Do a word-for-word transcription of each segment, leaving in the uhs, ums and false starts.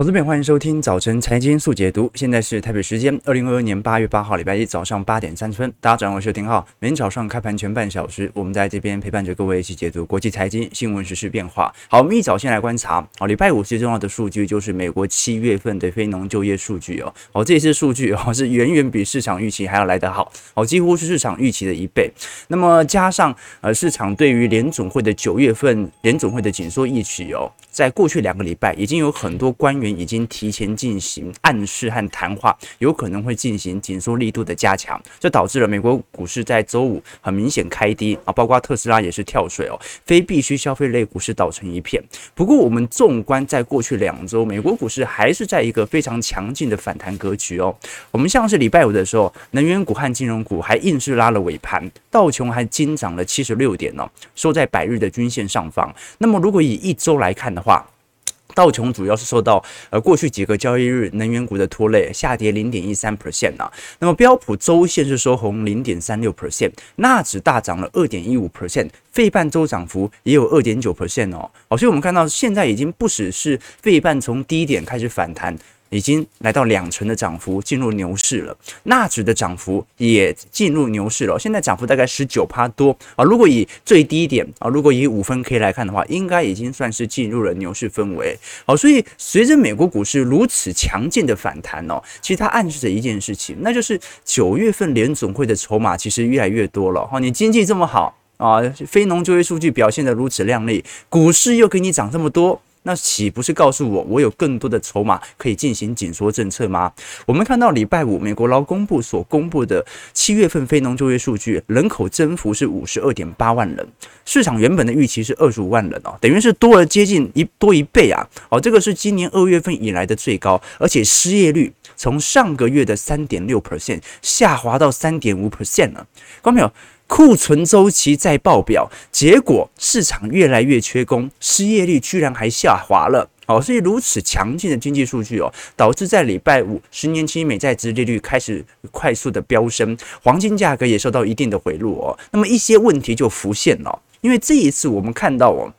投资朋友，欢迎收听早晨财经速解读。现在是台北时间二零二二年八月八号礼拜一早上八点三十分，大家掌握收听号。每天早上开盘前半小时，我们在这边陪伴着各位一起解读国际财经新闻、时事变化。好，我们一早先来观察。好，礼拜五最重要的数据就是美国七月份的非农就业数据哦。好，这一次数据哦是远远比市场预期还要来得好，好，几乎是市场预期的一倍。那么加上呃市场对于联准会的九月份联准会的紧缩预期哦，在过去两个礼拜已经有很多官员已经提前进行暗示和谈话，有可能会进行紧缩力度的加强，这导致了美国股市在周五很明显开低啊，包括特斯拉也是跳水哦，非必需消费类股市倒成一片。不过我们纵观在过去两周，美国股市还是在一个非常强劲的反弹格局哦。我们像是礼拜五的时候，能源股和金融股还硬是拉了尾盘，道琼还金涨了七十六点哦，收在百日的均线上方。那么如果以一周来看的话，道琼主要是受到呃过去几个交易日能源股的拖累，下跌 百分之零点一三 啊。那么标普周线是收红 百分之零点三六， 纳指大涨了 百分之二点一五， 费半周涨幅也有 百分之二点九 哦。好，所以我们看到现在已经不只是费半从低点开始反弹，已经来到两成的涨幅，进入牛市了。纳指的涨幅也进入牛市了，现在涨幅大概 百分之十九 多啊。如果以最低点啊，如果以五分 K 来看的话，应该已经算是进入了牛市氛围。好，所以随着美国股市如此强劲的反弹哦，其实它暗示着一件事情，那就是九月份联准会的筹码其实越来越多了。好，你经济这么好啊，非农就业数据表现得如此亮丽，股市又给你涨这么多。那岂不是告诉我，我有更多的筹码可以进行紧缩政策吗？我们看到礼拜五美国劳工部所公布的七月份非农就业数据，人口增幅是 五十二点八万人，市场原本的预期是二十五万人哦，等于是多了接近一多一倍啊！哦，这个是今年二月份以来的最高，而且失业率从上个月的 百分之三点六 下滑到 百分之三点五 了。观众朋友，库存周期在爆表，结果市场越来越缺工，失业率居然还下滑了。好，所以如此强劲的经济数据哦，导致在礼拜五十年期美债殖利率开始快速的飙升，黄金价格也受到一定的回落哦。那么一些问题就浮现了哦，因为这一次我们看到哦，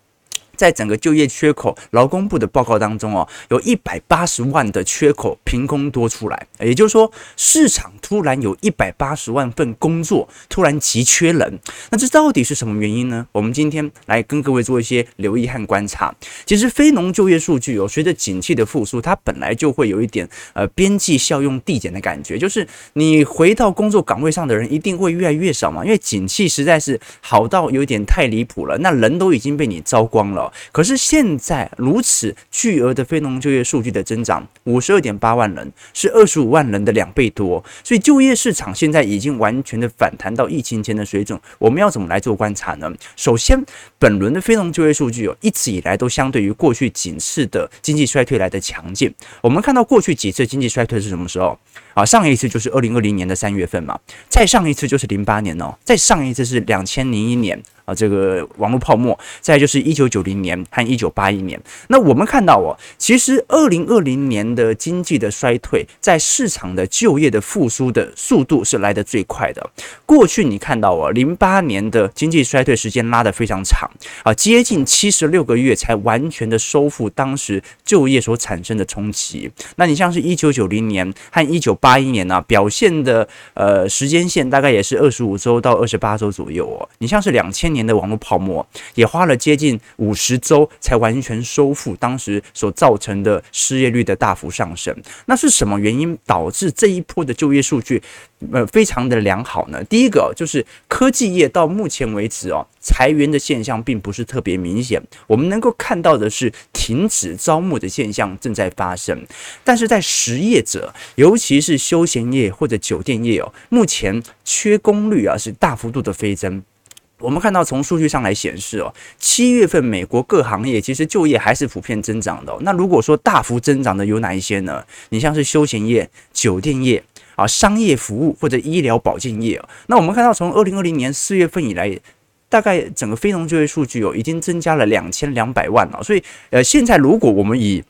在整个就业缺口，劳工部的报告当中哦，有一百八十万的缺口凭空多出来，也就是说，市场突然有一百八十万份工作突然急缺人，那这到底是什么原因呢？我们今天来跟各位做一些留意和观察。其实非农就业数据哦，随着景气的复苏，它本来就会有一点呃边际效用递减的感觉，就是你回到工作岗位上的人一定会越来越少嘛，因为景气实在是好到有点太离谱了，那人都已经被你招光了。可是现在如此巨额的非农就业数据的增长 ，五十二点八万人是二十五万人的两倍多，所以就业市场现在已经完全的反弹到疫情前的水准。我们要怎么来做观察呢？首先，本轮的非农就业数据哦，一直以来都相对于过去几次的经济衰退来的强劲。我们看到过去几次经济衰退是什么时候啊？上一次就是二零二零年的三月份嘛，再上一次就是零八年哦，再上一次是二零零一年。啊，这个网络泡沫，再来就是一九九零年和一九八一年。那我们看到哦，其实二零二零年的经济的衰退，在市场的就业的复苏的速度是来得最快的。过去你看到哦，零八年的经济衰退时间拉得非常长啊，接近七十六个月才完全的收复当时就业所产生的冲击。那你像是一九九零年和一九八一年呢、啊，表现的呃时间线大概也是二十五周到二十八周左右哦。你像是两千年的网络泡沫也花了接近五十周才完全收复当时所造成的失业率的大幅上升。那是什么原因导致这一波的就业数据呃非常的良好呢？第一个就是科技业到目前为止哦，裁员的现象并不是特别明显，我们能够看到的是停止招募的现象正在发生。但是在实业者，尤其是休闲业或者酒店业哦，目前缺工率啊是大幅度的飞增。我们看到从数据上来显示哦，七月份美国各行业其实就业还是普遍增长的哦。那如果说大幅增长的有哪一些呢？你像是休闲业、酒店业啊、商业服务或者医疗保健业哦。那我们看到从二零二零年四月份以来，大概整个非农就业数据哦已经增加了两千两百万了。所以呃，现在如果我们以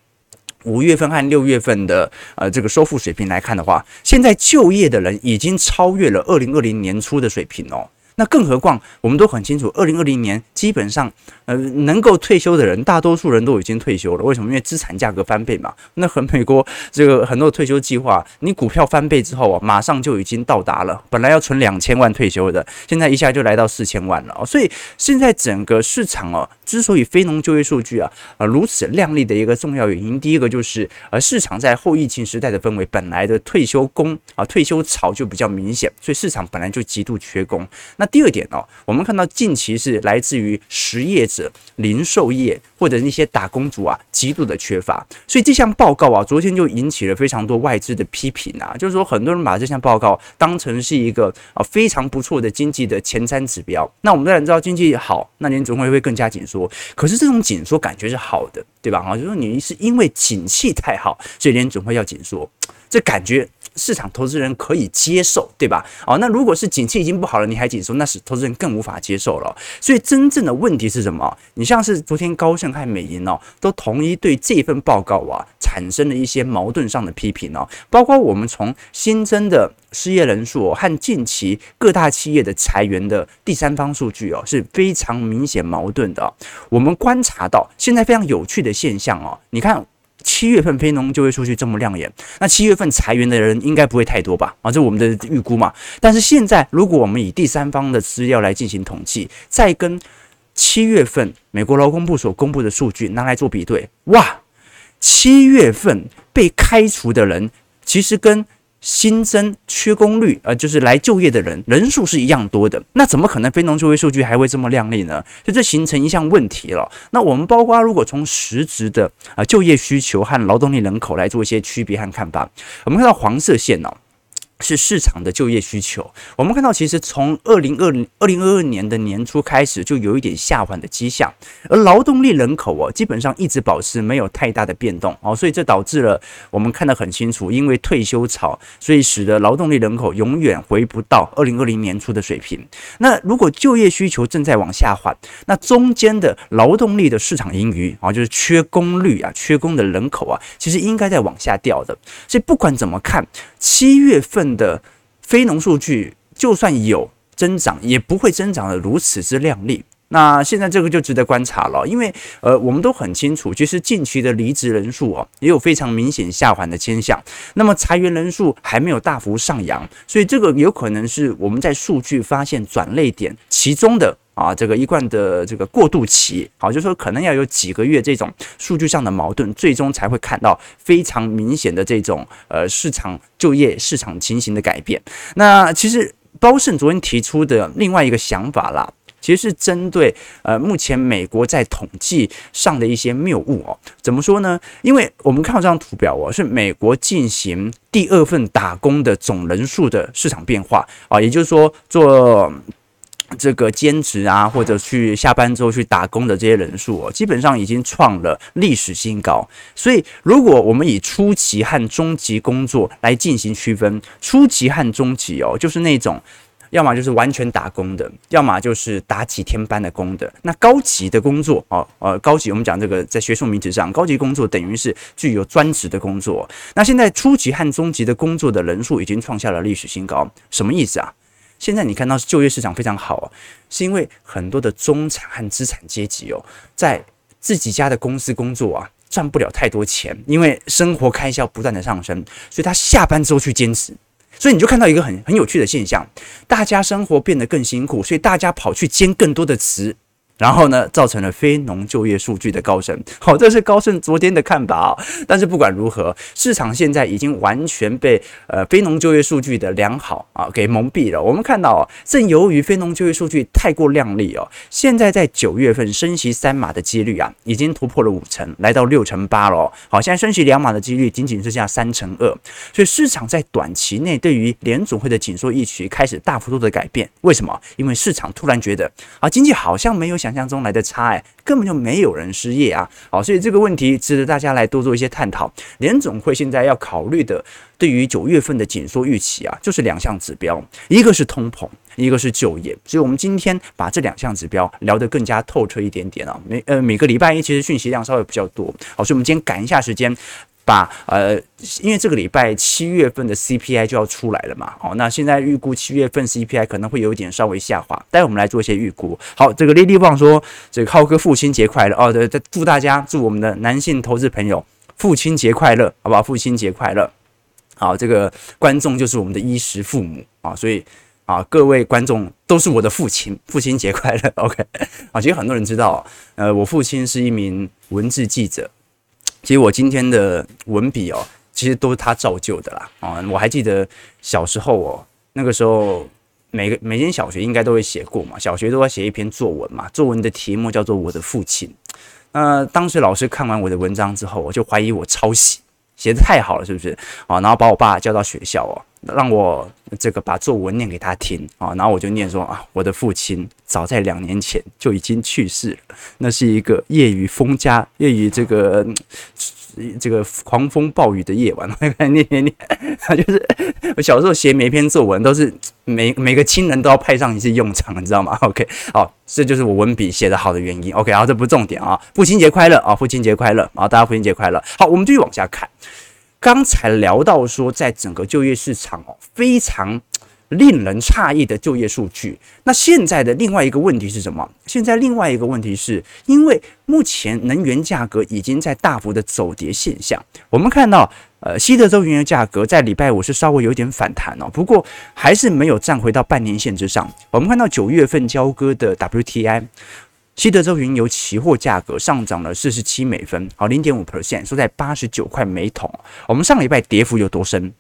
五月份和六月份的呃这个收复水平来看的话，现在就业的人已经超越了二零二零年初的水平哦。那更何况我们都很清楚，二零二零年基本上呃能够退休的人，大多数人都已经退休了。为什么？因为资产价格翻倍嘛。那很美国这个很多退休计划，你股票翻倍之后啊，马上就已经到达了本来要存两千万退休的，现在一下就来到四千万了、哦。所以现在整个市场哦，之所以非农就业数据啊呃如此亮丽的一个重要原因，第一个就是呃市场在后疫情时代的氛围，本来的退休工啊、呃、退休潮就比较明显，所以市场本来就极度缺工。那第二点哦，我们看到近期是来自于实业者、零售业或者那些打工族啊，极度的缺乏。所以这项报告啊，昨天就引起了非常多外资的批评啊，就是说很多人把这项报告当成是一个啊非常不错的经济的前瞻指标。那我们当然知道经济好，那联准会会更加紧缩。可是这种紧缩感觉是好的，对吧？就是说你是因为景气太好，所以联准会要紧缩，这感觉市场投资人可以接受，对吧？哦，那如果是景气已经不好了，你还紧缩，那是投资人更无法接受了。所以真正的问题是什么？你像是昨天高盛和美银哦，都统一对这份报告啊产生了一些矛盾上的批评哦，包括我们从新增的失业人数、哦、和近期各大企业的裁员的第三方数据哦，是非常明显矛盾的、哦。我们观察到现在非常有趣的现象哦，你看。七月份非农就业数据这么亮眼，那七月份裁员的人应该不会太多吧？啊，这我们的预估嘛。但是现在，如果我们以第三方的资料来进行统计，再跟七月份美国劳工部所公布的数据拿来做比对，哇，七月份被开除的人其实跟新增缺工率，呃，就是来就业的人人数是一样多的，那怎么可能非农就业数据还会这么亮丽呢？所以这形成一项问题了。那我们包括如果从实质的啊、呃、就业需求和劳动力人口来做一些区别和看法，我们看到黄色线哦。是市场的就业需求，我们看到其实从二零二零二零二二年的年初开始就有一点下缓的迹象，而劳动力人口哦基本上一直保持没有太大的变动哦，所以这导致了我们看得很清楚，因为退休潮，所以使得劳动力人口永远回不到二零二零年初的水平。那如果就业需求正在往下缓，那中间的劳动力的市场盈余啊、哦，就是缺工率啊、缺工的人口啊，其实应该在往下掉的。所以不管怎么看，七月份的非农数据就算有增长，也不会增长的如此之亮丽。那现在这个就值得观察了，因为呃，我们都很清楚，其实近期的离职人数哦，也有非常明显下缓的倾向。那么裁员人数还没有大幅上扬，所以这个有可能是我们在数据发现转捩点其中的。啊，这个一贯的这个过渡期，好，就是说可能要有几个月这种数据上的矛盾，最终才会看到非常明显的这种呃市场就业市场情形的改变。那其实高盛昨天提出的另外一个想法啦。其实是针对呃目前美国在统计上的一些谬误哦，怎么说呢？因为我们看到这张图表哦，是美国进行第二份打工的总人数的市场变化啊，也就是说做。这个兼职啊，或者去下班之后去打工的这些人数哦，基本上已经创了历史新高。所以，如果我们以初级和中级工作来进行区分，初级和中级哦，就是那种。要么就是完全打工的，要么就是打几天班的工的。那高级的工作哦，呃，高级我们讲这个在学术名词上，高级工作等于是具有专职的工作。那现在初级和中级的工作的人数已经创下了历史新高，什么意思啊？现在你看到就业市场非常好、哦、是因为很多的中产和资产阶级哦，在自己家的公司工作啊，赚不了太多钱，因为生活开销不断的上升，所以他下班之后去兼职。所以你就看到一个很很有趣的现象，大家生活变得更辛苦，所以大家跑去兼更多的职，然后呢，造成了非农就业数据的高升。好、哦，这是高盛昨天的看法啊、哦。但是不管如何，市场现在已经完全被呃非农就业数据的良好啊给蒙蔽了。我们看到啊、哦，正由于非农就业数据太过亮丽哦，现在在九月份升息三码的几率啊，已经突破了五成，来到六成八了、哦。好，现在升息两码的几率仅仅剩下三成二，所以市场在短期内对于联准会的紧缩预期开始大幅度的改变。为什么？因为市场突然觉得啊，经济好像没有想。想象中来的差、欸，根本就没有人失业啊！好、哦，所以这个问题值得大家来多做一些探讨。联总会现在要考虑的，对于九月份的紧缩预期啊，就是两项指标，一个是通膨，一个是就业。所以，我们今天把这两项指标聊得更加透彻一点点啊。每呃每个礼拜一其实讯息量稍微比较多，好，所以我们今天赶一下时间。把呃，因为这个礼拜七月份的 C P I 就要出来了嘛，好、哦，那现在预估七月份 C P I 可能会有一点稍微下滑，待会我们来做一些预估。好，这个莉莉旺说，这个浩哥父亲节快乐哦，对，祝大家，祝我们的男性投资朋友父亲节快乐，好不好？父亲节快乐。好，这个观众就是我们的衣食父母啊、哦，所以。啊，各位观众都是我的父亲，父亲节快乐 ，OK？ 啊，其实很多人知道，呃，我父亲是一名文字记者，其实我今天的文笔哦，其实都是他造就的啦。啊，我还记得小时候哦，那个时候每个每间小学应该都会写过嘛，小学都要写一篇作文嘛，作文的题目叫做《我的父亲》。那当时老师看完我的文章之后，我就怀疑我抄袭。写的太好了，是不是啊？然后把我爸叫到学校哦，让我这个把作文念给他听啊。然后我就念说啊，我的父亲早在两年前就已经去世了，那是一个夜雨风家、夜雨这个这个狂风暴雨的夜晚。念念念，就是我小时候写每一篇作文都是每每个亲人都要派上一次用场，你知道吗 ？OK， 好，这就是我文笔写的好的原因。OK， 好，这不重点啊。父亲节快乐啊！父亲节快乐啊！大家父亲节快乐。好，我们继续往下看。刚才聊到说，在整个就业市场哦，非常令人诧异的就业数据。那现在的另外一个问题是什么？现在另外一个问题是，因为目前能源价格已经在大幅的走跌现象。我们看到，呃，西德州原油价格在礼拜五是稍微有点反弹哦，不过还是没有站回到半年线之上。我们看到九月份交割的 W T I。西德州原油期货价格上涨了四十七美分，好 百分之零点五 收在八十九块每桶。我们上礼拜跌幅有多深？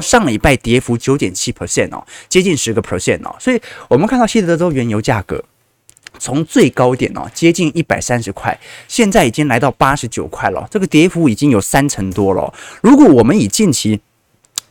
上礼拜跌幅 百分之九点七 哦，接近 百分之十 哦。所以我们看到西德州原油价格从最高点哦，接近一百三十块，现在已经来到八十九块了，这个跌幅已经有三成多了。如果我们以近期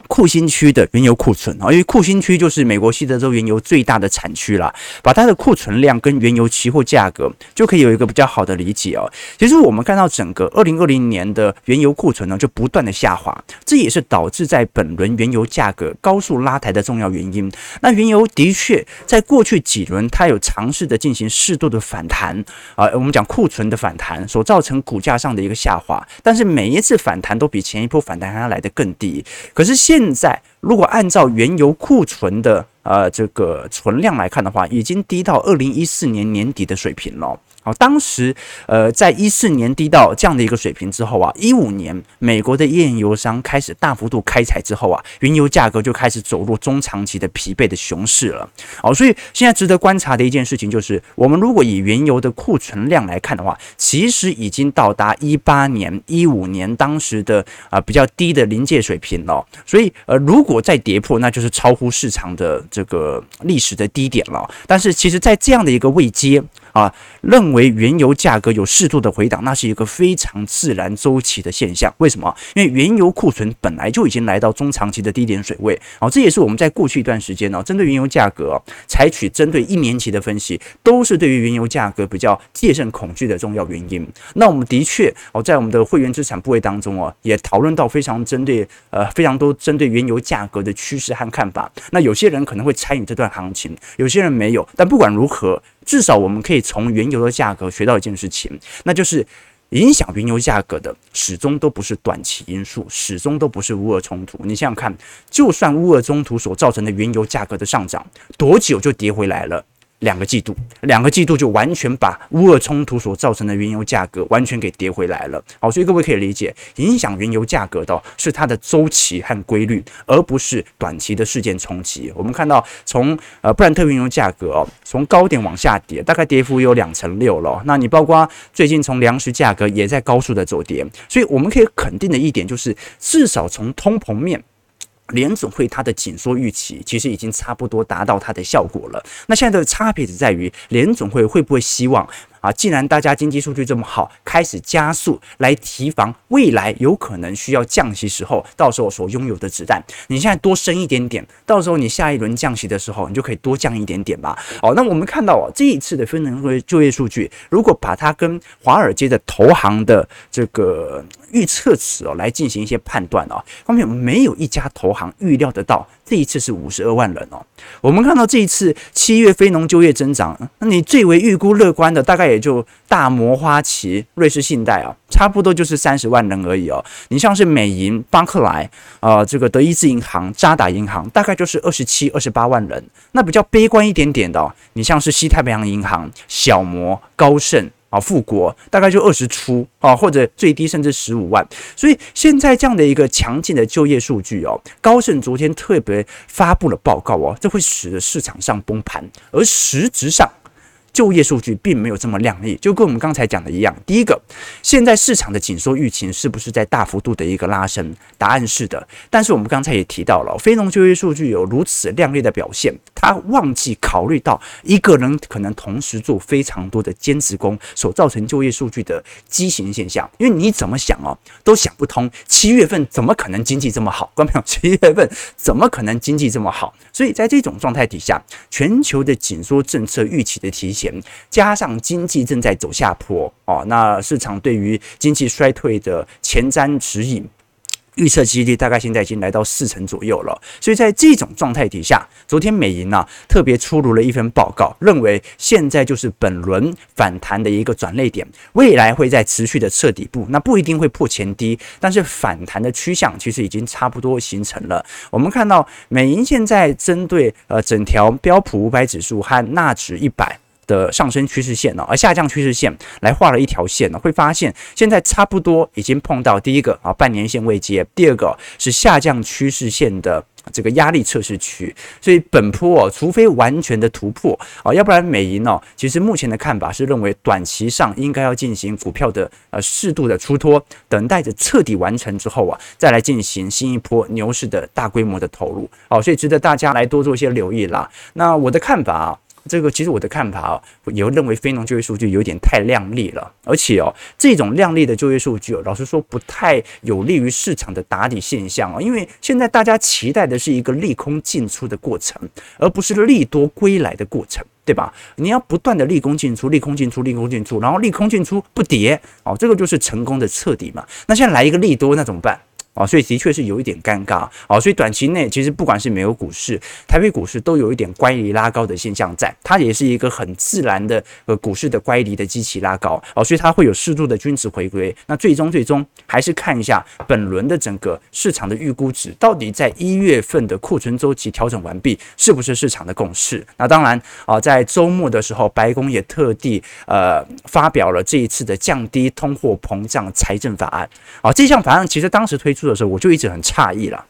库欣区的原油库存，因为库欣区就是美国西德州原油最大的产区啦，把它的库存量跟原油期货价格就可以有一个比较好的理解哦。其实我们看到整个二零二零年的原油库存呢，就不断的下滑，这也是导致在本轮原油价格高速拉抬的重要原因。那原油的确在过去几轮它有尝试的进行适度的反弹啊、呃，我们讲库存的反弹所造成股价上的一个下滑，但是每一次反弹都比前一波反弹还要来得更低。可是现现在如果按照原油库存的呃这个存量来看的话，已经低到二零一四年年底的水平了。好，当时呃在一四年低到这样的一个水平之后啊，一五年美国的页岩油商开始大幅度开采之后啊，原油价格就开始走入中长期的疲惫的熊市了。好，所以现在值得观察的一件事情就是，我们如果以原油的库存量来看的话，其实已经到达一八年、一五年当时的啊、呃、比较低的临界水平了。所以所以，呃，如果再跌破，那就是超乎市场的这个历史的低点了。但是，其实，在这样的一个位阶啊，认为原油价格有适度的回档，那是一个非常自然周期的现象。为什么？因为原油库存本来就已经来到中长期的低点水位。好、哦，这也是我们在过去一段时间呢、哦，针对原油价格、哦、采取针对一年期的分析，都是对于原油价格比较戒慎恐惧的重要原因。那我们的确哦，在我们的会员资产部位当中哦，也讨论到非常针对呃非常多针。针对原油价格的趋势和看法，那有些人可能会参与这段行情，有些人没有。但不管如何，至少我们可以从原油的价格学到一件事情，那就是影响原油价格的始终都不是短期因素，始终都不是乌俄冲突。你想想看，就算乌俄冲突所造成的原油价格的上涨，多久就跌回来了？两个季度，两个季度就完全把乌俄冲突所造成的原油价格完全给跌回来了。好，所以各位可以理解，影响原油价格的是它的周期和规律，而不是短期的事件冲击。我们看到从，从呃布兰特原油价格哦，从高点往下跌，大概跌幅有两成六了。那你包括最近从粮食价格也在高速的走跌，所以我们可以肯定的一点就是，至少从通膨面。联准会它的紧缩预期其实已经差不多达到它的效果了。那现在的差别只在于联准会会不会希望啊，既然大家经济数据这么好，开始加速来提防未来有可能需要降息时候，到时候所拥有的子弹，你现在多升一点点，到时候你下一轮降息的时候，你就可以多降一点点吧。哦，那我们看到哦，这一次的非农就业数据，如果把它跟华尔街的投行的这个预测值哦来进行一些判断哦，方面没有一家投行预料得到这一次是五十二万人哦。我们看到这一次七月非农就业增长，那你最为预估乐观的大概也也就大摩花旗、瑞士信贷啊，差不多就是三十万人而已哦。你像是美银、巴克莱啊、呃，这个德意志银行、渣打银行，大概就是二十七、二十八万人。那比较悲观一点点的、哦，你像是西太平洋银行、小摩、高盛。啊，富国大概就二十出啊，或者最低甚至十五万。所以现在这样的一个强劲的就业数据哦，高盛昨天特别发布了报告哦，这会使得市场上崩盘，而实质上就业数据并没有这么亮丽，就跟我们刚才讲的一样。第一个，现在市场的紧缩预期是不是在大幅度的一个拉升？答案是的。但是我们刚才也提到了，非农就业数据有如此亮丽的表现。他忘记考虑到一个人可能同时做非常多的兼职工所造成就业数据的畸形现象，因为你怎么想哦，都想不通。七月份怎么可能经济这么好？观众朋友，七月份怎么可能经济这么好？所以在这种状态底下，全球的紧缩政策预期的提前，加上经济正在走下坡哦，那市场对于经济衰退的前瞻指引。预测几率大概现在已经来到四成左右了，所以在这种状态底下，昨天美银啊特别出炉了一份报告，认为现在就是本轮反弹的一个转捩点，未来会在持续的测底部，那不一定会破前低，但是反弹的趋向其实已经差不多形成了。我们看到美银现在针对呃整条标普五百指数和纳指一百。的上升趋势线呢，而下降趋势线来画了一条线呢，会发现现在差不多已经碰到第一个啊半年线位阶，第二个是下降趋势线的这个压力测试区，所以本波哦，除非完全的突破啊、哦，要不然美银哦，其实目前的看法是认为短期上应该要进行股票的呃适度的出脱，等待着彻底完成之后啊，再来进行新一波牛市的大规模的投入哦，所以值得大家来多做一些留意啦。那我的看法啊。这个其实我的看法啊、哦，也认为非农就业数据有点太亮丽了，而且哦，这种亮丽的就业数据、哦，老实说不太有利于市场的打底现象啊、哦，因为现在大家期待的是一个利空进出的过程，而不是利多归来的过程。对吧？你要不断的利空进出，利空进出，利空进出，然后利空进出不跌哦，这个就是成功的彻底嘛。那现在来一个利多，那怎么办？啊、哦，所以的确是有一点尴尬啊、哦，所以短期内其实不管是美国股市、台北股市都有一点乖离拉高的现象在，它也是一个很自然的呃股市的乖离的基期拉高啊、哦，所以它会有适度的均值回归。那最终最终还是看一下本轮的整个市场的预估值到底在一月份的库存周期调整完毕是不是市场的共识。那当然啊、哦，在周末的时候，白宫也特地呃发表了这一次的降低通货膨胀财政法案啊、哦，这项法案其实当时推出。的时候我就一直很诧异了，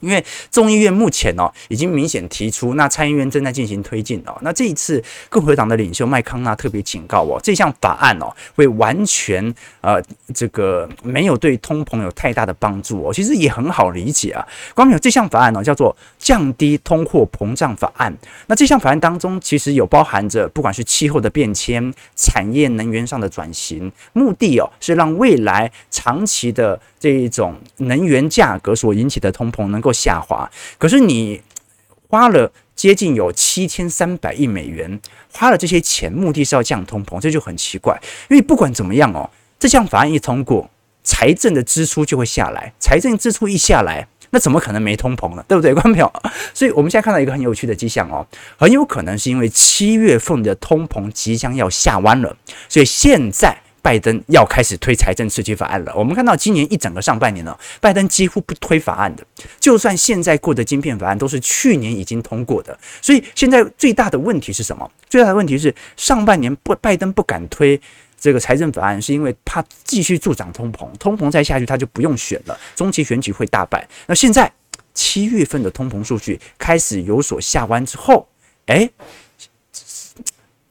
因为众议院目前哦已经明显提出，那参议院正在进行推进哦。那这一次共和党的领袖麦康纳特别警告哦，这项法案哦会完全呃这个没有对通膨有太大的帮助哦。其实也很好理解啊，光明有这项法案呢、哦、叫做降低通货膨胀法案。那这项法案当中其实有包含着不管是气候的变迁、产业能源上的转型，目的哦是让未来长期的。这一种能源价格所引起的通膨能够下滑，可是你花了接近有七千三百亿美元，花了这些钱，目的是要降通膨，这就很奇怪。因为不管怎么样哦，这项法案一通过，财政的支出就会下来，财政支出一下来，那怎么可能没通膨呢？对不对，观众朋友？所以我们现在看到一个很有趣的迹象哦，很有可能是因为七月份的通膨即将要下弯了，所以现在。拜登要开始推财政刺激法案了。我们看到今年一整个上半年呢，拜登几乎不推法案的，就算现在过的晶片法案都是去年已经通过的。所以现在最大的问题是什么？最大的问题是上半年不拜登不敢推这个财政法案，是因为怕继续助长通膨，通膨再下去他就不用选了，中期选举会大败。那现在七月份的通膨数据开始有所下弯之后，哎。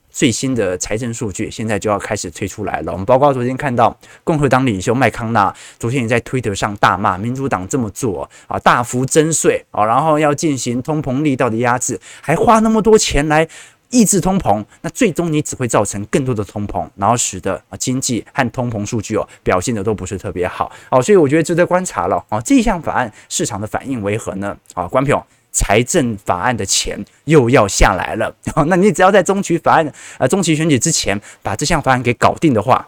最新的财政数据现在就要开始推出来了。我们包括昨天看到共和党领袖麦康纳昨天也在推特上大骂民主党这么做啊，大幅征税啊，然后要进行通膨力道的压制，还花那么多钱来抑制通膨，那最终你只会造成更多的通膨，然后使得经济和通膨数据哦表现的都不是特别好哦，所以我觉得值得观察了哦。这一项法案市场的反应为何呢？啊，观众。财政法案的钱又要下来了，那你只要在中期法案、呃、中期选举之前把这项法案给搞定的话，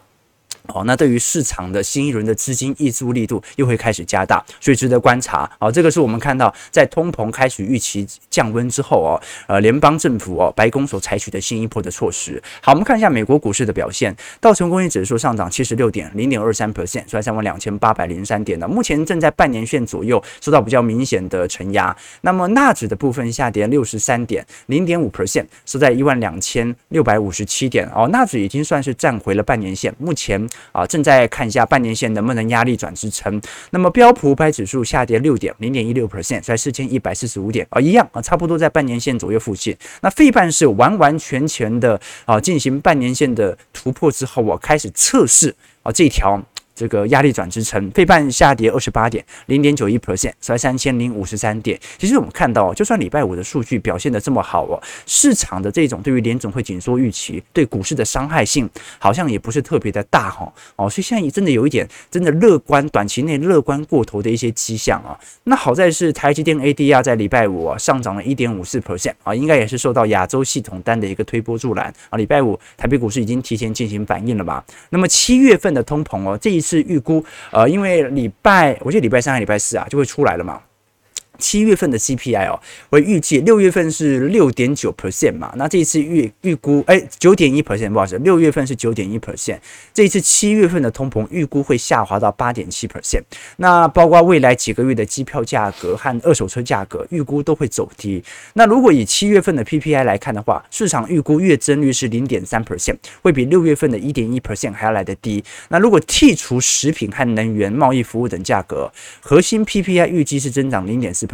哦，那对于市场的新一轮的资金挹注力度又会开始加大，所以值得观察。哦，这个是我们看到在通膨开始预期降温之后，哦，呃，联邦政府哦，白宫所采取的新一波的措施。好，我们看一下美国股市的表现，道琼工业指数上涨七十六点 零点二三 百分点， 收在三万两千八百零三点的，目前正在半年线左右受到比较明显的承压。那么纳指的部分下跌六十三点 零点五 百分点， 收在一万两千六百五十七点。哦，纳指已经算是站回了半年线，目前啊，正在看一下半年线能不能压力转支撑。那么标普五百指数下跌六点 零点一六 百分点， 在四千一百四十五点，啊，一样啊，差不多在半年线左右附近。那费半是完完全全的啊，进行半年线的突破之后，我开始测试啊这条这个压力转支撑，费半下跌二十八点 零点九一 百分点， 收在三千零五十三点。其实我们看到，就算礼拜五的数据表现得这么好哦，市场的这种对于联总会紧缩预期对股市的伤害性好像也不是特别的大哦，哦所以现在真的有一点真的乐观，短期内乐观过头的一些迹象啊。那好在是台积电 A D R 在礼拜五啊上涨了 一点五四 百分点 啊，应该也是受到亚洲系统单的一个推波助澜啊。礼拜五台北股市已经提前进行反应了吧？那么七月份的通膨哦，这一次是预估，呃，因为礼拜，我记得礼拜三还礼拜四啊，就会出来了嘛。七月份的 C P I 哦，我预计六月份是 百分之六点九 嘛，那这一次预预估，哎 百分之九点一 不好意思，六月份是 百分之九点一， 这一次七月份的通膨预估会下滑到 百分之八点七， 那包括未来几个月的机票价格和二手车价格预估都会走低。那如果以七月份的 P P I 来看的话，市场预估月增率是 零点三 百分点， 会比六月份的 一点一 百分点 还要来得低。那如果剔除食品和能源、贸易服务等价格，核心 P P I 预计是增长 零点四，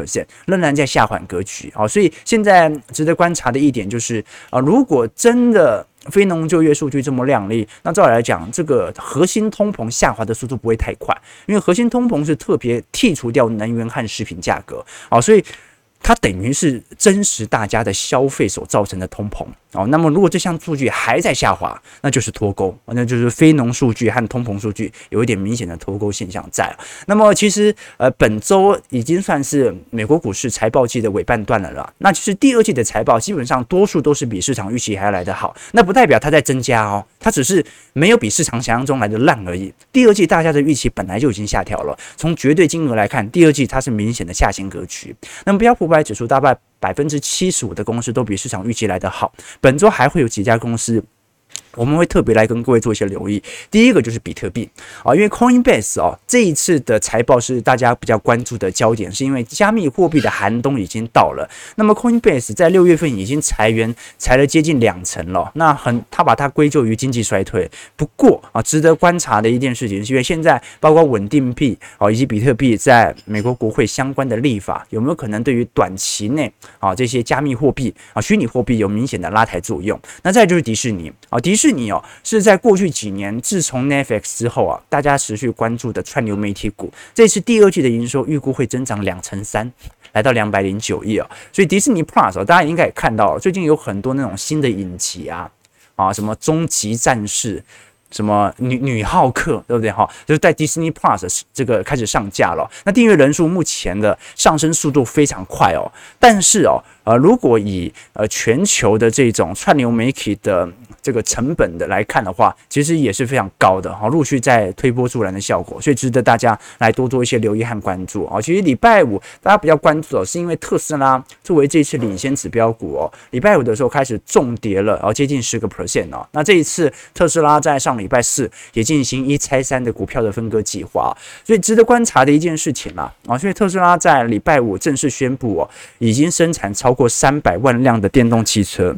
仍然在下缓格局。哦，所以现在值得观察的一点就是，呃、如果真的非农就业数据这么亮丽，那照理来讲，这个核心通膨下滑的速度不会太快，因为核心通膨是特别剔除掉能源和食品价格。哦，所以它等于是真实大家的消费所造成的通膨。哦，那么如果这项数据还在下滑，那就是脱钩，那就是非农数据和通膨数据有一点明显的脱钩现象在。那么其实呃本周已经算是美国股市财报季的尾半段了啦。那其实第二季的财报基本上多数都是比市场预期还要来得好，那不代表它在增加哦，它只是没有比市场想象中来的烂而已。第二季大家的预期本来就已经下调了，从绝对金额来看，第二季它是明显的下行格局。那么标普指数大概 百分之七十五 的公司都比市场预期来得好，本周还会有几家公司我们会特别来跟各位做一些留意。第一个就是比特币啊，因为 Coinbase 哦这一次的财报是大家比较关注的焦点，是因为加密货币的寒冬已经到了。那么 Coinbase 在六月份已经裁员裁了接近两成了，那很他把它归咎于经济衰退。不过啊，值得观察的一件事情是，因为现在包括稳定币啊以及比特币在美国国会相关的立法有没有可能对于短期内啊这些加密货币啊虚拟货币有明显的拉抬作用？那再就是迪士尼啊，迪士尼。迪士尼哦，是在过去几年自从 Netflix 之后啊，大家持续关注的串流媒体股。这次第二季的营收预估会增长两成三，来到两百零九亿啊。所以迪士尼 Plus 哦，大家应该也看到，最近有很多那种新的影集啊，啊什么《终极战士》。什么女女浩克，对不对哈？就是在 Disney Plus 这个开始上架了。那订阅人数目前的上升速度非常快哦。但是哦，呃，如果以呃全球的这种串流媒体的这个成本的来看的话，其实也是非常高的哈，陆续在推波助澜的效果，所以值得大家来多做一些留意和关注啊。其实礼拜五大家比较关注的是因为特斯拉作为这一次领先指标股哦，礼拜五的时候开始重跌了，然后接近百分之十哦。那这一次特斯拉在上礼拜四也进行一拆三的股票的分割计划，所以值得观察的一件事情啦啊，所以特斯拉在礼拜五正式宣布哦，已经生产超过三百万辆的电动汽车。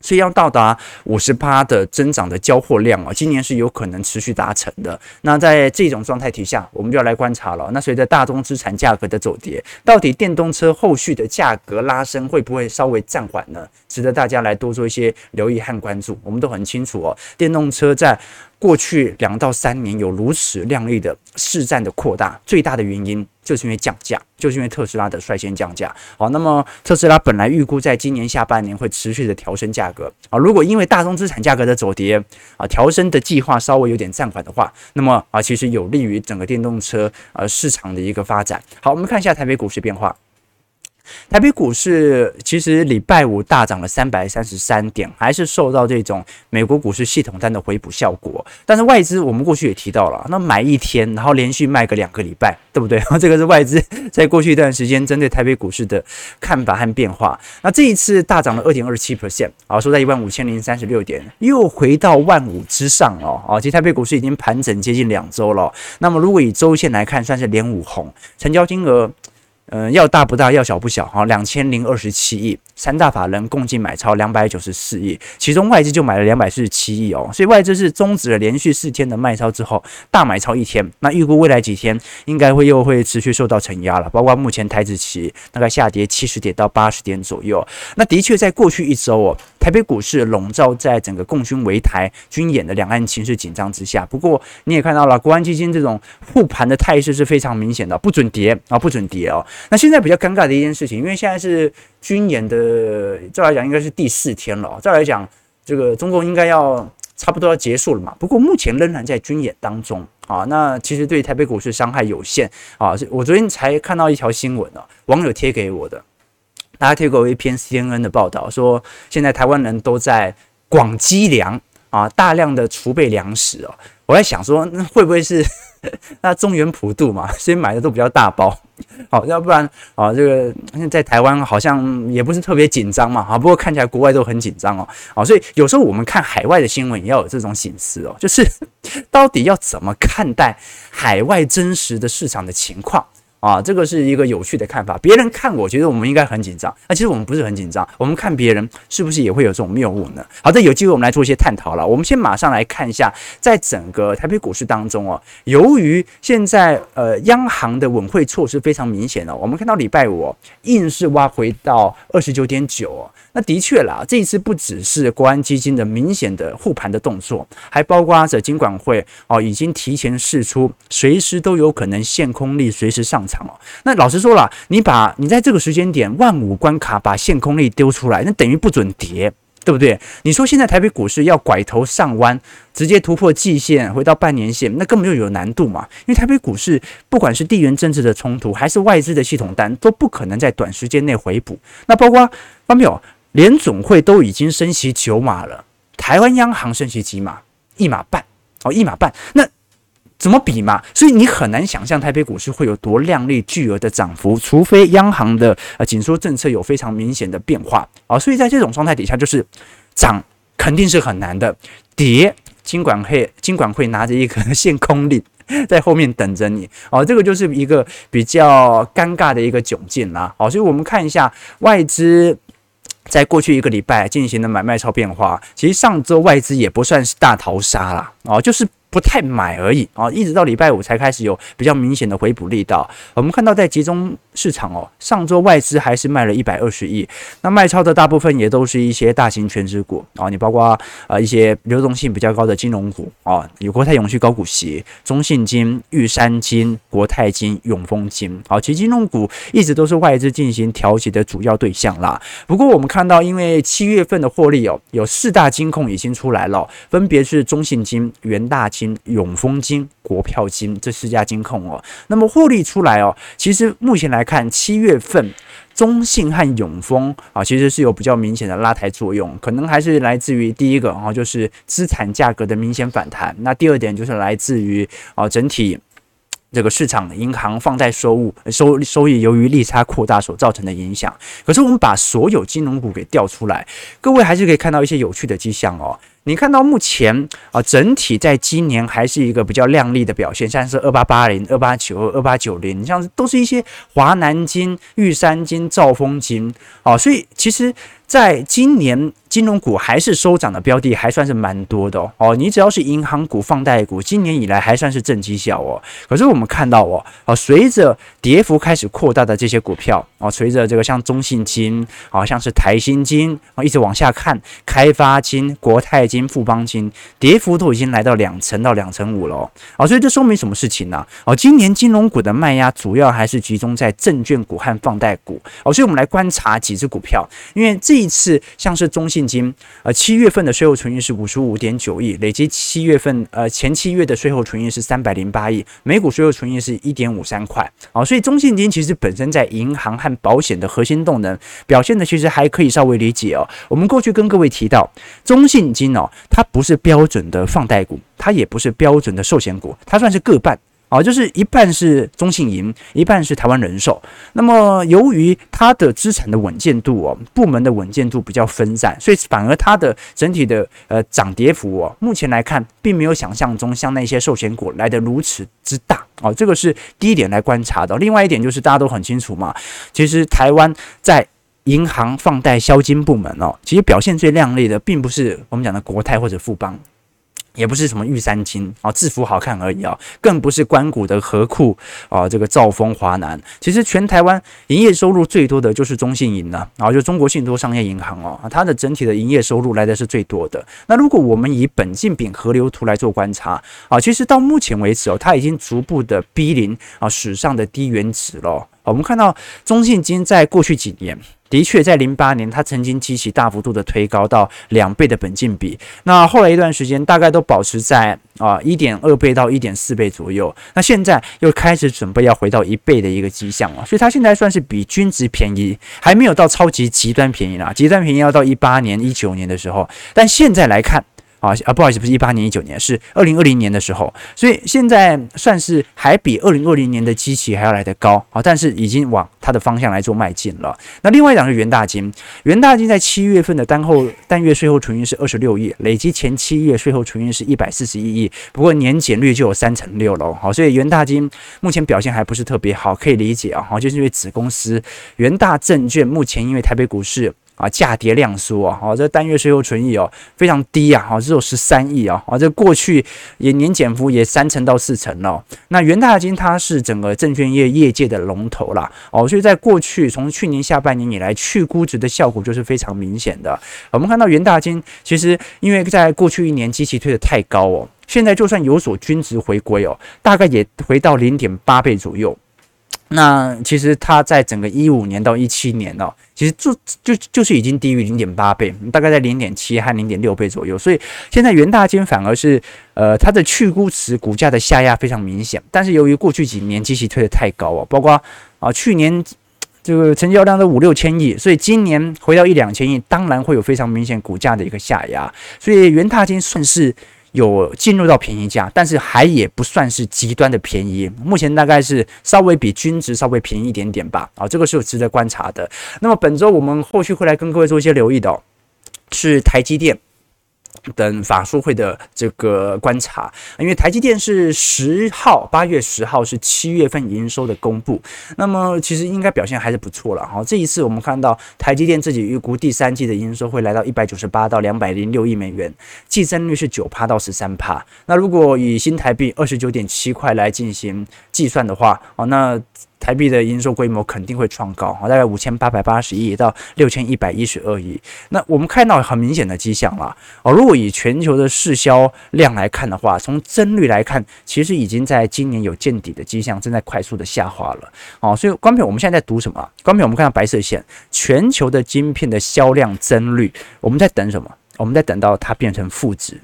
所以要到达 百分之五十 的增长的交货量啊，今年是有可能持续达成的。那在这种状态底下，我们就要来观察了。那随着大宗资产价格的走跌，到底电动车后续的价格拉升会不会稍微暂缓呢？值得大家来多做一些留意和关注。我们都很清楚哦，电动车在过去两到三年有如此亮丽的市占的扩大，最大的原因就是因为降价，就是因为特斯拉的率先降价。好，那么特斯拉本来预估在今年下半年会持续的调升价格啊，如果因为大宗资产价格的走跌啊，调升的计划稍微有点暂缓的话，那么啊，其实有利于整个电动车呃市场的一个发展。好，我们看一下台北股市变化。台北股市其实礼拜五大涨了三百三十三点，还是受到这种美国股市系统单的回补效果。但是外资我们过去也提到了，那买一天然后连续卖个两个礼拜，对不对？这个是外资在过去一段时间针对台北股市的看法和变化。那这一次大涨了 百分之二点二七、啊、收在一万五千零三十六点，又回到万五之上哦。啊、其实台北股市已经盘整接近两周了、哦、那么如果以周线来看算是连五红，成交金额嗯，要大不大，要小不小哈，两千零二十七亿，三大法人共计买超两百九十四亿，其中外资就买了两百四十七亿哦，所以外资是终止了连续四天的卖超之后，大买超一天，那预估未来几天应该会又会持续受到承压了，包括目前台指期大概下跌七十点到八十点左右，那的确在过去一周哦，台北股市笼罩在整个共军围台军演的两岸情势紧张之下，不过你也看到了，国安基金这种护盘的态势是非常明显的，不准跌啊，不准跌哦。那现在比较尴尬的一件事情，因为现在是军演的，照来讲应该是第四天了、哦。照来讲，这个中共应该要差不多要结束了嘛。不过目前仍然在军演当中啊。那其实对台北股市伤害有限啊。我昨天才看到一条新闻呢、啊，网友贴给我的，大家贴给我一篇 C N N 的报道，说现在台湾人都在广积粮啊，大量的储备粮食哦。我在想说，那会不会是那中原普渡嘛，所以买的都比较大包。好、哦，要不然啊、哦，这个在台湾好像也不是特别紧张嘛，啊，不过看起来国外都很紧张哦，啊、哦，所以有时候我们看海外的新闻也要有这种省思哦，就是到底要怎么看待海外真实的市场的情况啊，这个是一个有趣的看法。别人看我觉得我们应该很紧张，那、啊、其实我们不是很紧张，我们看别人是不是也会有这种谬误呢？好的，有机会我们来做一些探讨了。我们先马上来看一下，在整个台北股市当中哦，由于现在呃央行的稳汇措施非常明显哦，我们看到礼拜五、哦、硬是挖回到 二十九点九、哦、那的确啦，这一次不只是国安基金的明显的护盘的动作，还包括着金管会哦已经提前释出，随时都有可能限空令随时上场。那老实说了，你把你在这个时间点万五关卡把限空令丢出来，那等于不准跌，对不对？你说现在台北股市要拐头上弯，直接突破季线回到半年线，那根本就有难度嘛。因为台北股市不管是地缘政治的冲突，还是外资的系统单，都不可能在短时间内回补。那包括方面，联总会都已经升息九码了，台湾央行升息几码？一码半哦，一码半。那怎么比嘛？所以你很难想象台北股市会有多亮丽巨额的涨幅，除非央行的呃紧缩政策有非常明显的变化啊、哦。所以在这种状态底下，就是涨肯定是很难的，跌金管会金管会拿着一个限空令在后面等着你哦，这个就是一个比较尴尬的一个窘境啦。好、哦，所以我们看一下外资。在过去一个礼拜进行的买卖超变化，其实上周外资也不算是大逃杀啦、哦、就是不太买而已、哦、一直到礼拜五才开始有比较明显的回补力道。我们看到在集中市场哦，上周外资还是卖了一百二十亿，那卖超的大部分也都是一些大型权值股、哦、你包括、呃、一些流动性比较高的金融股、哦、有国泰永续高股息、中信金、玉山金、国泰金、永丰金、哦、其实金融股一直都是外资进行调节的主要对象啦。不过我们看到因为七月份的获利哦，有四大金控已经出来了，分别是中信金、元大金、永丰金、国票金这四家金控哦。那么获利出来哦，其实目前来看，七月份中信和永丰啊，其实是有比较明显的拉抬作用，可能还是来自于第一个啊，就是资产价格的明显反弹。那第二点就是来自于啊整体。这个市场银行放贷收入收收益由于利差扩大所造成的影响。可是我们把所有金融股给调出来，各位还是可以看到一些有趣的迹象哦。你看到目前啊、呃，整体在今年还是一个比较亮丽的表现，像是二八八零、二八九二、二八九零，像是都是一些华南金、玉山金、兆丰金啊、哦，所以其实在今年金融股还是收涨的标的还算是蛮多的 哦, 哦。你只要是银行股、放贷股，今年以来还算是正绩效哦。可是我们看到哦，啊，随着跌幅开始扩大的这些股票啊、哦，随着这个像中信金啊、哦，像是台新金啊、哦，一直往下看，开发金、国泰金。金富邦金跌幅都已经来到两成到两成五了哦，哦，所以这说明什么事情呢、啊？哦，今年金融股的卖压主要还是集中在证券股和放贷股哦，所以我们来观察几只股票，因为这这一次像是中信金，呃，七月份的税后纯益是 五十五点九 亿，累积七月份呃前七月的税后纯益是三百零八亿，每股税后纯益是 一点五三 块啊、哦，所以中信金其实本身在银行和保险的核心动能表现的其实还可以稍微理解哦。我们过去跟各位提到，中信金哦，它不是标准的放贷股，它也不是标准的寿险股，它算是各半。啊、哦，就是一半是中信银，一半是台湾人寿。那么由于它的资产的稳健度哦，部门的稳健度比较分散，所以反而它的整体的呃涨跌幅哦，目前来看并没有想象中像那些寿险股来得如此之大哦。这个是第一点来观察的。另外一点就是大家都很清楚嘛，其实台湾在银行放贷销金部门哦，其实表现最亮丽的，并不是我们讲的国泰或者富邦。也不是什么玉山金啊、哦，制服好看而已啊、哦，更不是官股的和库啊、哦，这个兆丰、华南。其实全台湾营业收入最多的就是中信银了啊、哦，就中国信托商业银行哦，它的整体的营业收入来的是最多的。那如果我们以本境丙河流图来做观察啊、哦，其实到目前为止哦，它已经逐步的逼临啊、哦、史上的低原值了、哦。我们看到中信金在过去几年。的确，在零八年，它曾经激起大幅度的推高到两倍的本金比。那后来一段时间，大概都保持在啊一点二倍到一点四倍左右。那现在又开始准备要回到一倍的一个迹象了，所以它现在算是比均值便宜，还没有到超级极端便宜啦。极端便宜要到一八年、一九年的时候，但现在来看。啊不好意思，不是一八年、一九年，是二零二零年的时候，所以现在算是还比二零二零年的基期还要来得高啊，但是已经往它的方向来做迈进了。那另外一档是元大金，元大金在七月份的单后单月税后纯益是二十六亿，累积前七月税后纯益是一百四十一亿，不过年减率就有三成六了，好，所以元大金目前表现还不是特别好，可以理解啊，就是因为子公司元大证券目前因为台北股市。啊，价跌量缩啊，哦，这单月税后纯益哦非常低啊，哦，只有十三亿啊，哦，这过去也年减幅也三成到四成了、哦。那元大金它是整个证券业业界的龙头啦，哦，所以在过去从去年下半年以来，去估值的效果就是非常明显的。我们看到元大金其实因为在过去一年基期推得太高哦，现在就算有所均值回归哦，大概也回到 零点八 倍左右。那其实它在整个一五年到一七年哦，其实就就就是已经低于 零点八 倍，大概在 零点七 和 零点六 倍左右。所以现在元大金反而是呃它的去估值股价的下压非常明显，但是由于过去几年基期推得太高哦，包括啊、呃、去年这个成交量都五六千亿，所以今年回到一两千亿，当然会有非常明显股价的一个下压。所以元大金算是。有进入到便宜价，但是还也不算是极端的便宜，目前大概是稍微比均值稍微便宜一点点吧。啊、哦，这个是有值得观察的。那么本周我们后续会来跟各位做一些留意的、哦，是台积电等法说会的这个观察，因为台积电是十号，八月十号是七月份营收的公布，那么其实应该表现还是不错了哈、哦。这一次我们看到台积电自己预估第三季的营收会来到一百九十八到两百零六亿美元，季增率是 百分之九 到 百分之十三。那如果以新台币 二十九点七 块来进行计算的话，哦，那台币的营收规模肯定会创高，大概五千八百八十亿到六千一百一十二亿。那我们看到很明显的迹象了、哦、如果以全球的市销量来看的话，从增率来看，其实已经在今年有见底的迹象，正在快速的下滑了、哦、所以光凭我们现在在读什么？光凭我们看到白色线，全球的晶片的销量增率，我们在等什么？我们在等到它变成负值，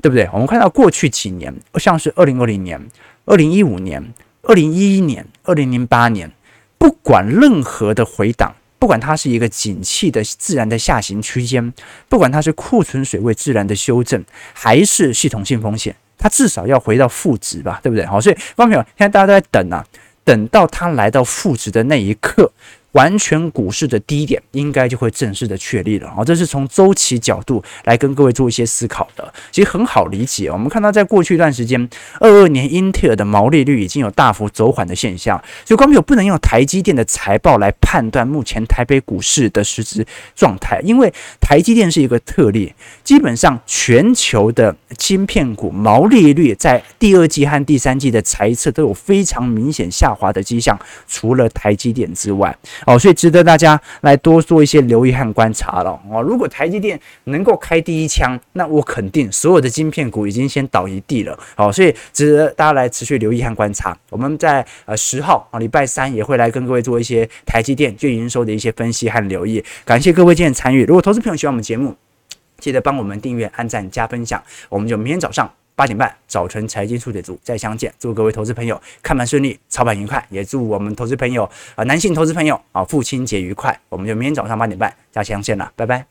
对不对？我们看到过去几年，像是二零二零年、二零一五年、二零一一年、二零零八年，不管任何的回档，不管它是一个景气的自然的下行区间，不管它是库存水位自然的修正，还是系统性风险，它至少要回到负值吧，对不对？好，所以观众朋友，现在大家都在等啊，等到它来到负值的那一刻，完全股市的低点应该就会正式的确立了，这是从周期角度来跟各位做一些思考的，其实很好理解。我们看到在过去一段时间，二十二年英特尔的毛利率已经有大幅走缓的现象，所以光凭不能用台积电的财报来判断目前台北股市的实质状态，因为台积电是一个特例，基本上全球的晶片股毛利率在第二季和第三季的财测都有非常明显下滑的迹象，除了台积电之外。哦，所以值得大家来多做一些留意和观察了哦。如果台积电能够开第一枪，那我肯定所有的晶片股已经先倒一地了哦，所以值得大家来持续留意和观察。我们在呃十号啊，礼拜三也会来跟各位做一些台积电月营收的一些分析和留意。感谢各位今天的参与。如果投资朋友喜欢我们节目，记得帮我们订阅、按赞、加分享。我们就明天早上八点半，早晨财经速解读再相见。祝各位投资朋友看盘顺利，操盘愉快，也祝我们投资朋友啊、呃，男性投资朋友啊、哦，父亲节愉快。我们就明天早上八点半再相见了，拜拜。